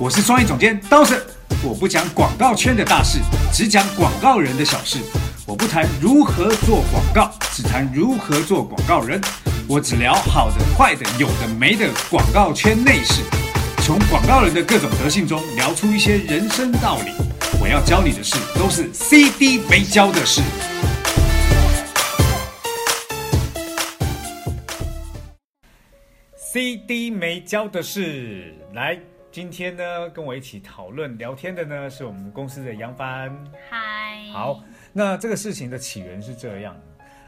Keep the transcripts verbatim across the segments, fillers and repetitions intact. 我是创意总监刀神，我不讲广告圈的大事，只讲广告人的小事。我不谈如何做广告，只谈如何做广告人。我只聊好的、坏的、有的、没的广告圈内事，从广告人的各种德性中聊出一些人生道理。我要教你的事，都是 C D 没教的事。C D 没教的事，来，今天呢跟我一起讨论聊天的呢是我们公司的杨帆。嗨，好，那这个事情的起源是这样，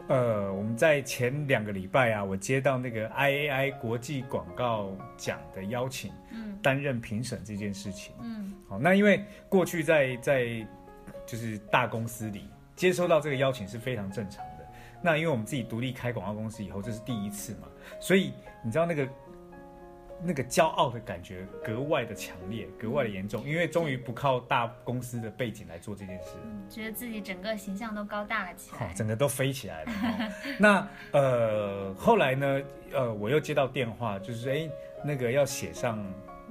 呃，我们在前两个礼拜啊，我接到那个 I A I 国际广告奖的邀请，嗯，担任评审这件事情，嗯，好，那因为过去在在就是大公司里接收到这个邀请是非常正常的，那因为我们自己独立开广告公司以后，这是第一次嘛，所以。你知道那个那个骄傲的感觉格外的强烈，格外的严重，因为终于不靠大公司的背景来做这件事，嗯、觉得自己整个形象都高大了起来，哦、整个都飞起来了。哦、那呃后来呢，呃我又接到电话，就是哎那个要写上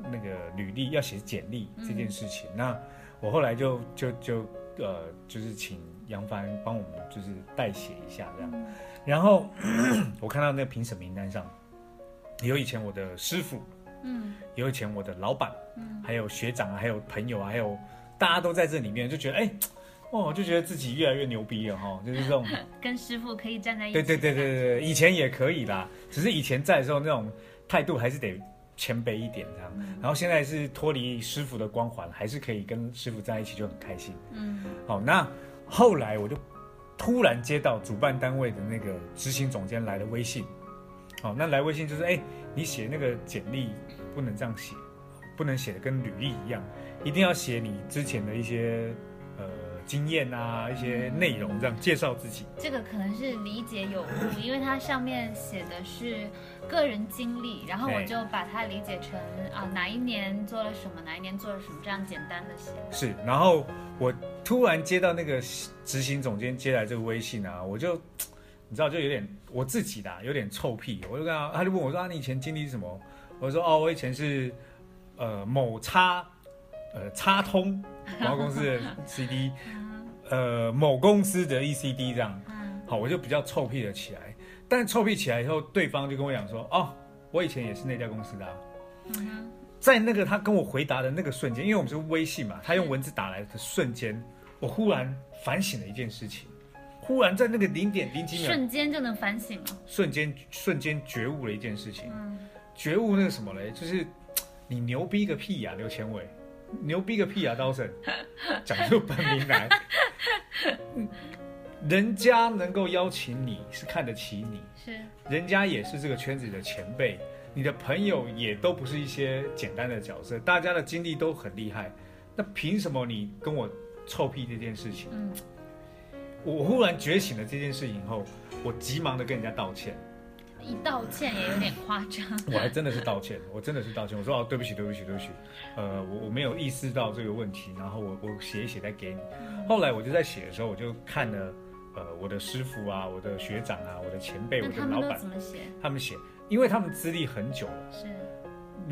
那个履历，要写简历这件事情。嗯、那我后来就就就呃就是请杨帆帮我们就是代写一下这样，嗯、然后我看到那个评审名单上。有以前我的师傅，嗯，有以前我的老板，嗯，还有学长啊，还有朋友啊，还有大家都在这里面，就觉得哎，哦，就觉得自己越来越牛逼了哈，就是这种跟师傅可以站在一起。对对对对对，以前也可以啦，只是以前在的时候那种态度还是得谦卑一点这样，嗯、然后现在是脱离师傅的光环，还是可以跟师傅在一起就很开心。嗯，好，那后来我就突然接到主办单位的那个执行总监来的微信。好，那来微信就是，哎、欸，你写那个简历不能这样写，不能写的跟履历一样，一定要写你之前的一些呃经验啊，一些内容，这样介绍自己。这个可能是理解有误，因为它上面写的是个人经历，然后我就把它理解成啊、呃、哪一年做了什么，哪一年做了什么，这样简单的写。是，然后我突然接到那个执行总监接来这个微信啊，我就。你知道就有点我自己的、啊、有点臭屁，我就跟他，他就问我说啊，你以前经历什么？我说哦，我以前是呃某叉呃叉通广告公司的 C D， 呃某公司的 E C D 这样，好，我就比较臭屁了起来。但臭屁起来以后，对方就跟我讲说哦，我以前也是那家公司的、啊。在那个他跟我回答的那个瞬间，因为我们是微信嘛，他用文字打来的瞬间，我忽然反省了一件事情。忽然在那个零点零几秒，瞬间就能反省了，瞬间瞬间觉悟了一件事情，嗯、觉悟那个什么嘞，就是你牛逼个屁呀、啊，刘前伟，牛逼个屁呀、啊，刀神，讲出本名来，人家能够邀请你是看得起你，是，人家也是这个圈子的前辈，你的朋友也都不是一些简单的角色，大家的经历都很厉害，那凭什么你跟我臭屁这件事情？嗯我忽然觉醒了这件事情后，我急忙的跟人家道歉，一道歉也有点夸张。我还真的是道歉，我真的是道歉。我说哦，对不起，对不起，对不起，呃，我我没有意识到这个问题，然后我我写一写再给你。后来我就在写的时候，我就看了呃我的师傅啊，我的学长啊，我的前辈，我的老板，他们都怎么写？他们写，因为他们资历很久了，是，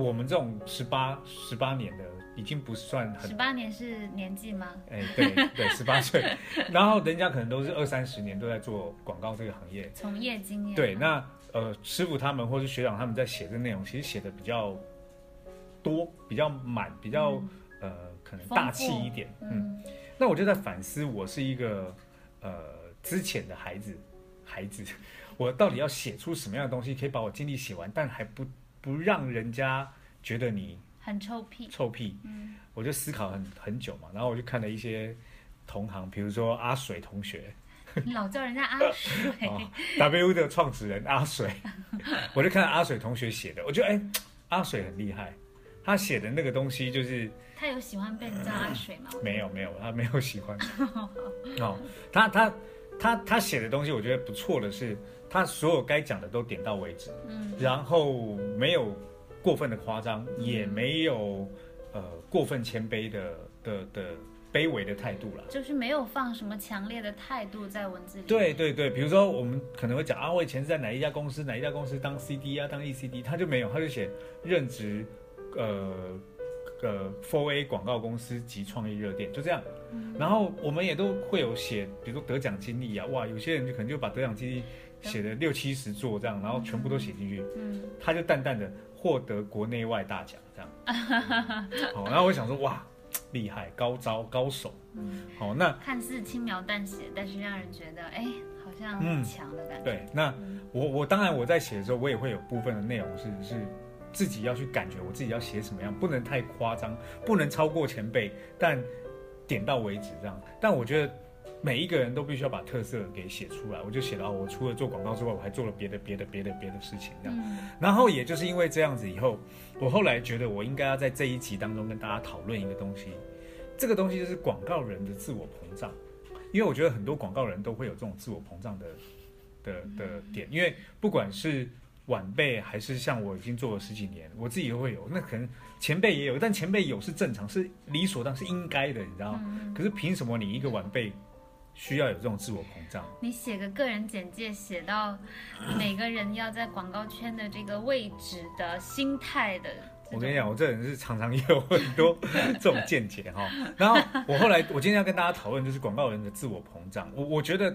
我们这种十八十八年的。已经不算很十八年是年纪吗？哎，对对，十八岁，然后人家可能都是二三十年都在做广告这个行业，从业经验。对，那呃，师傅他们或是学长他们在写这内容，其实写的比较多、比较满、比较、嗯、呃，可能大气一点。嗯，嗯那我就在反思，我是一个呃之前的孩子，孩子，我到底要写出什么样的东西，可以把我经历写完，但还不不让人家觉得你。很臭屁，臭屁，嗯，我就思考很很久嘛，然后我就看了一些同行，比如说阿水同学，你老叫人家阿水、哦、，W 的创始人阿水，我就看阿水同学写的，我觉得哎、欸，阿水很厉害，他写的那个东西就是，他有喜欢被人叫阿水吗？没有没有，他没有喜欢，哦，他他他他写的东西我觉得不错的是，他所有该讲的都点到为止，嗯，然后没有。过分的夸张，也没有呃过分谦卑的的的卑微的态度啦，就是没有放什么强烈的态度在文字里。对对对，比如说我们可能会讲啊，我以前是在哪一家公司，哪一家公司当 C D 啊，当 E C D， 他就没有，他就写任职呃呃 四 A 广告公司及创意热电，就这样。然后我们也都会有写，比如说得奖经历啊，哇，有些人就可能就把得奖经历写了六七十座这样，然后全部都写进去，嗯，他就淡淡的获得国内外大奖这样。好，然后我想说，哇，厉害，高招高手。嗯，好，那看似轻描淡写，但是让人觉得，哎，好像很强的感觉。嗯、对，那、嗯、我我当然我在写的时候，我也会有部分的内容是是。自己要去感觉我自己要写什么样，不能太夸张，不能超过前辈，但点到为止这样。但我觉得每一个人都必须要把特色给写出来，我就写到我除了做广告之外，我还做了别的别的别的别的事情这样、嗯、然后也就是因为这样子以后，我后来觉得我应该要在这一集当中跟大家讨论一个东西，这个东西就是广告人的自我膨胀。因为我觉得很多广告人都会有这种自我膨胀的的的点，因为不管是晚辈还是像我已经做了十几年，我自己都会有，那可能前辈也有，但前辈有是正常，是理所当然，是应该的，你知道吗、嗯、可是凭什么你一个晚辈需要有这种自我膨胀？你写个个人简介写到每个人要在广告圈的这个位置的心态的，我跟你讲，我这人是常常有很多这种见解哈。然后我后来我今天要跟大家讨论就是广告人的自我膨胀，我我觉得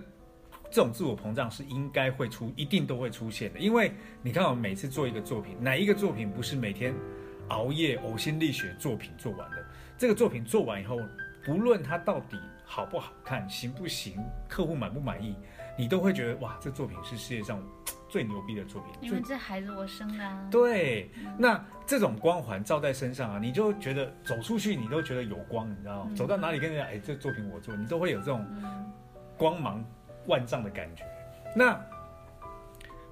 这种自我膨胀是应该会出，一定都会出现的。因为你看，我们每次做一个作品，哪一个作品不是每天熬夜、呕心沥血作品做完的？这个作品做完以后，不论它到底好不好看、行不行、客户满不满意，你都会觉得哇，这作品是世界上最牛逼的作品。因为这孩子我生的啊。对，那这种光环照在身上啊，你就觉得走出去，你都觉得有光，你知道吗？嗯、走到哪里跟人家哎，这作品我做，你都会有这种光芒万丈的感觉。那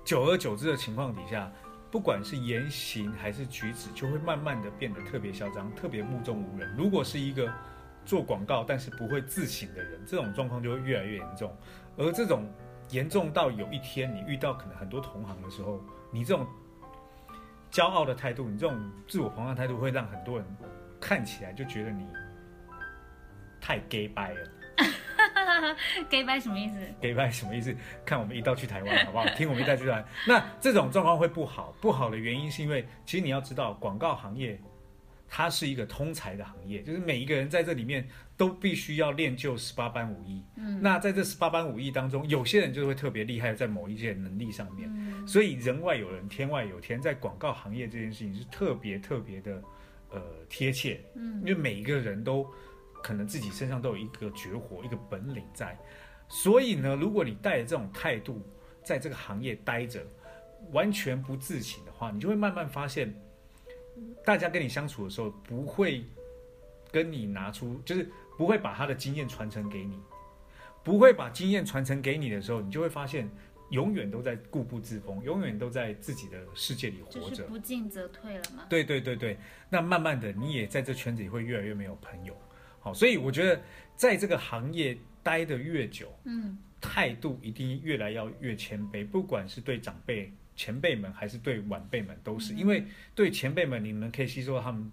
久而久之的情况底下，不管是言行还是举止，就会慢慢的变得特别嚣张，特别目中无人。如果是一个做广告但是不会自省的人，这种状况就会越来越严重。而这种严重到有一天你遇到可能很多同行的时候，你这种骄傲的态度，你这种自我膨胀的态度，会让很多人看起来就觉得你太 gay 掰了。gay bye 什么意思 ？gay bye 什么意思？看我们一道去台湾好不好？听我们一道去台湾。那这种状况会不好，不好的原因是因为，其实你要知道，广告行业它是一个通才的行业，就是每一个人在这里面都必须要练就十八般武艺。嗯，那在这十八般武艺当中，有些人就会特别厉害在某一些能力上面。嗯，所以人外有人，天外有天，在广告行业这件事情是特别特别的呃贴切。嗯，因为每一个人都可能自己身上都有一个绝活，一个本领在，所以呢，如果你带着这种态度在这个行业待着，完全不自省的话，你就会慢慢发现，大家跟你相处的时候不会跟你拿出，就是不会把他的经验传承给你，不会把经验传承给你的时候，你就会发现永远都在固步自封，永远都在自己的世界里活着，就是不进则退了嘛。对对对对，那慢慢的你也在这圈子里会越来越没有朋友。所以我觉得在这个行业待得越久，嗯，态度一定越来要越谦卑，不管是对长辈前辈们还是对晚辈们都是、嗯、因为对前辈们你们可以吸收他们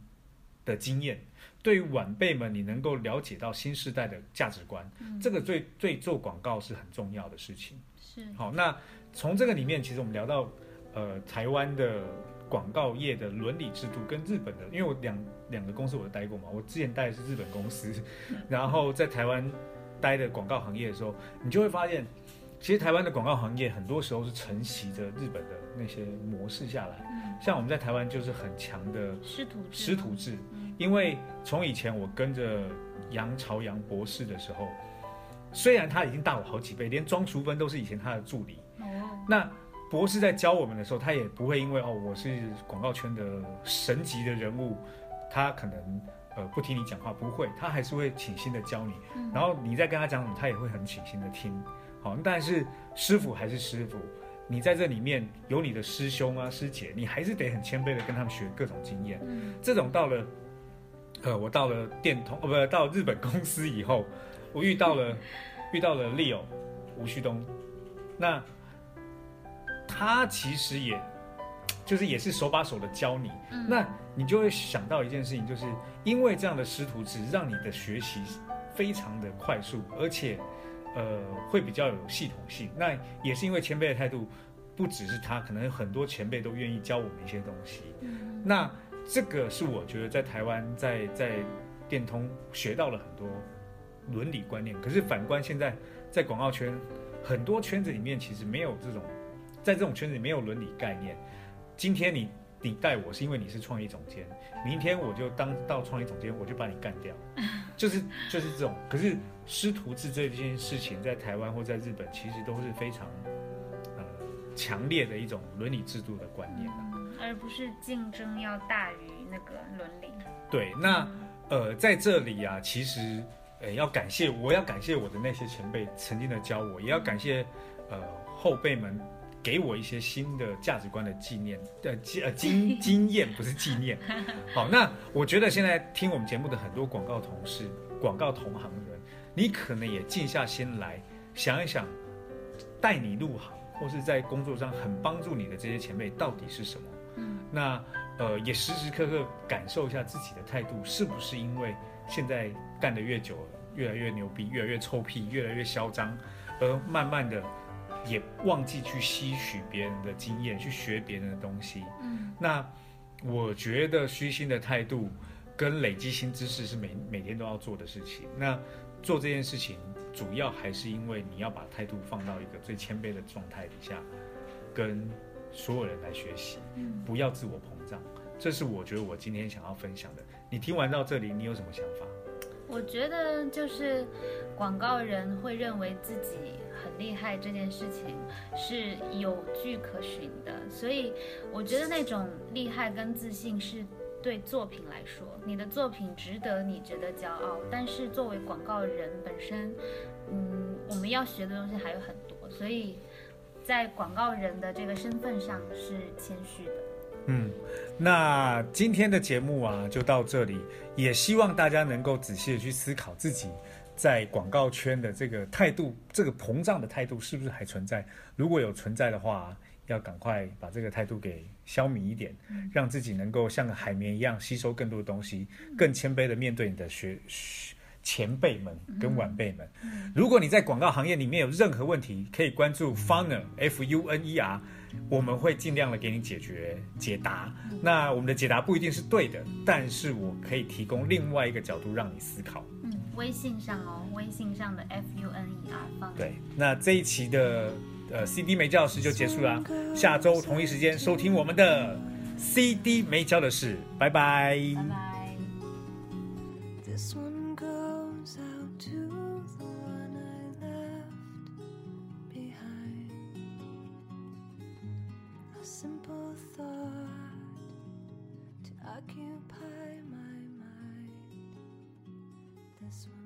的经验，对晚辈们你能够了解到新世代的价值观、嗯、这个对对做广告是很重要的事情。是，好，那从这个里面其实我们聊到呃台湾的广告业的伦理制度跟日本的，因为我两两个公司我都待过嘛，我之前待的是日本公司，然后在台湾待的广告行业的时候，你就会发现，其实台湾的广告行业很多时候是承袭着日本的那些模式下来。嗯、像我们在台湾就是很强的师徒制，师徒制，因为从以前我跟着杨朝阳博士的时候，虽然他已经大我好几倍，连庄淑芬都是以前他的助理，哦、那。博士在教我们的时候，他也不会因为哦我是广告圈的神级的人物，他可能呃不听你讲话，不会，他还是会倾心的教你、嗯、然后你在跟他讲什么，他也会很倾心的听。好，但是师傅还是师傅，你在这里面有你的师兄啊师姐，你还是得很谦卑的跟他们学各种经验、嗯、这种到了呃我到了电通哦不到日本公司以后，我遇到了遇到了 Leo 吴旭东，那他其实也就是也是手把手的教你、嗯、那你就会想到一件事情，就是因为这样的师徒制让你的学习非常的快速，而且呃会比较有系统性。那也是因为前辈的态度，不只是他，可能很多前辈都愿意教我们一些东西、嗯、那这个是我觉得在台湾在在电通学到了很多伦理观念，可是反观现在在广告圈很多圈子里面其实没有这种，在这种圈子里没有伦理概念。今天你你带我是因为你是创意总监，明天我就当到创意总监我就把你干掉，就是就是这种。可是师徒制这件事情在台湾或在日本其实都是非常呃强烈的一种伦理制度的观念、啊、而不是竞争要大于那个伦理。对，那呃在这里啊，其实呃要感谢我要感谢我的那些前辈曾经的教我，也要感谢呃后辈们。给我一些新的价值观的纪念、呃、经, 经验不是纪念。好，那我觉得现在听我们节目的很多广告同事广告同行人，你可能也静下心来想一想，带你入行或是在工作上很帮助你的这些前辈到底是什么、嗯、那呃，也时时刻刻感受一下自己的态度是不是因为现在干得越久了，越来越牛逼，越来越臭屁，越来越嚣张，而慢慢的也忘记去吸取别人的经验，去学别人的东西、嗯、那我觉得虚心的态度跟累积新知识是 每, 每天都要做的事情。那做这件事情主要还是因为你要把态度放到一个最谦卑的状态底下跟所有人来学习、嗯、不要自我膨胀。这是我觉得我今天想要分享的。你听完到这里你有什么想法？我觉得就是广告人会认为自己很厉害这件事情是有据可循的，所以我觉得那种厉害跟自信是对作品来说，你的作品值得你觉得骄傲，但是作为广告人本身，嗯，我们要学的东西还有很多，所以在广告人的这个身份上是谦虚的。嗯，那今天的节目啊就到这里，也希望大家能够仔细的去思考自己在广告圈的这个态度，这个膨胀的态度是不是还存在？如果有存在的话，要赶快把这个态度给消弭一点，让自己能够像个海绵一样吸收更多的东西，更谦卑的面对你的学前辈们跟晚辈们。如果你在广告行业里面有任何问题，可以关注 Funer F U N E R， 我们会尽量的给你解决解答。那我们的解答不一定是对的，但是我可以提供另外一个角度让你思考。嗯，微信上哦，微信上的 F U N E R 方。对，那这一期的呃 C D 没教的事就结束了，下周同一时间收听我们的 C D 没教的事，拜拜。拜拜。Simple thought to occupy my mind. This one.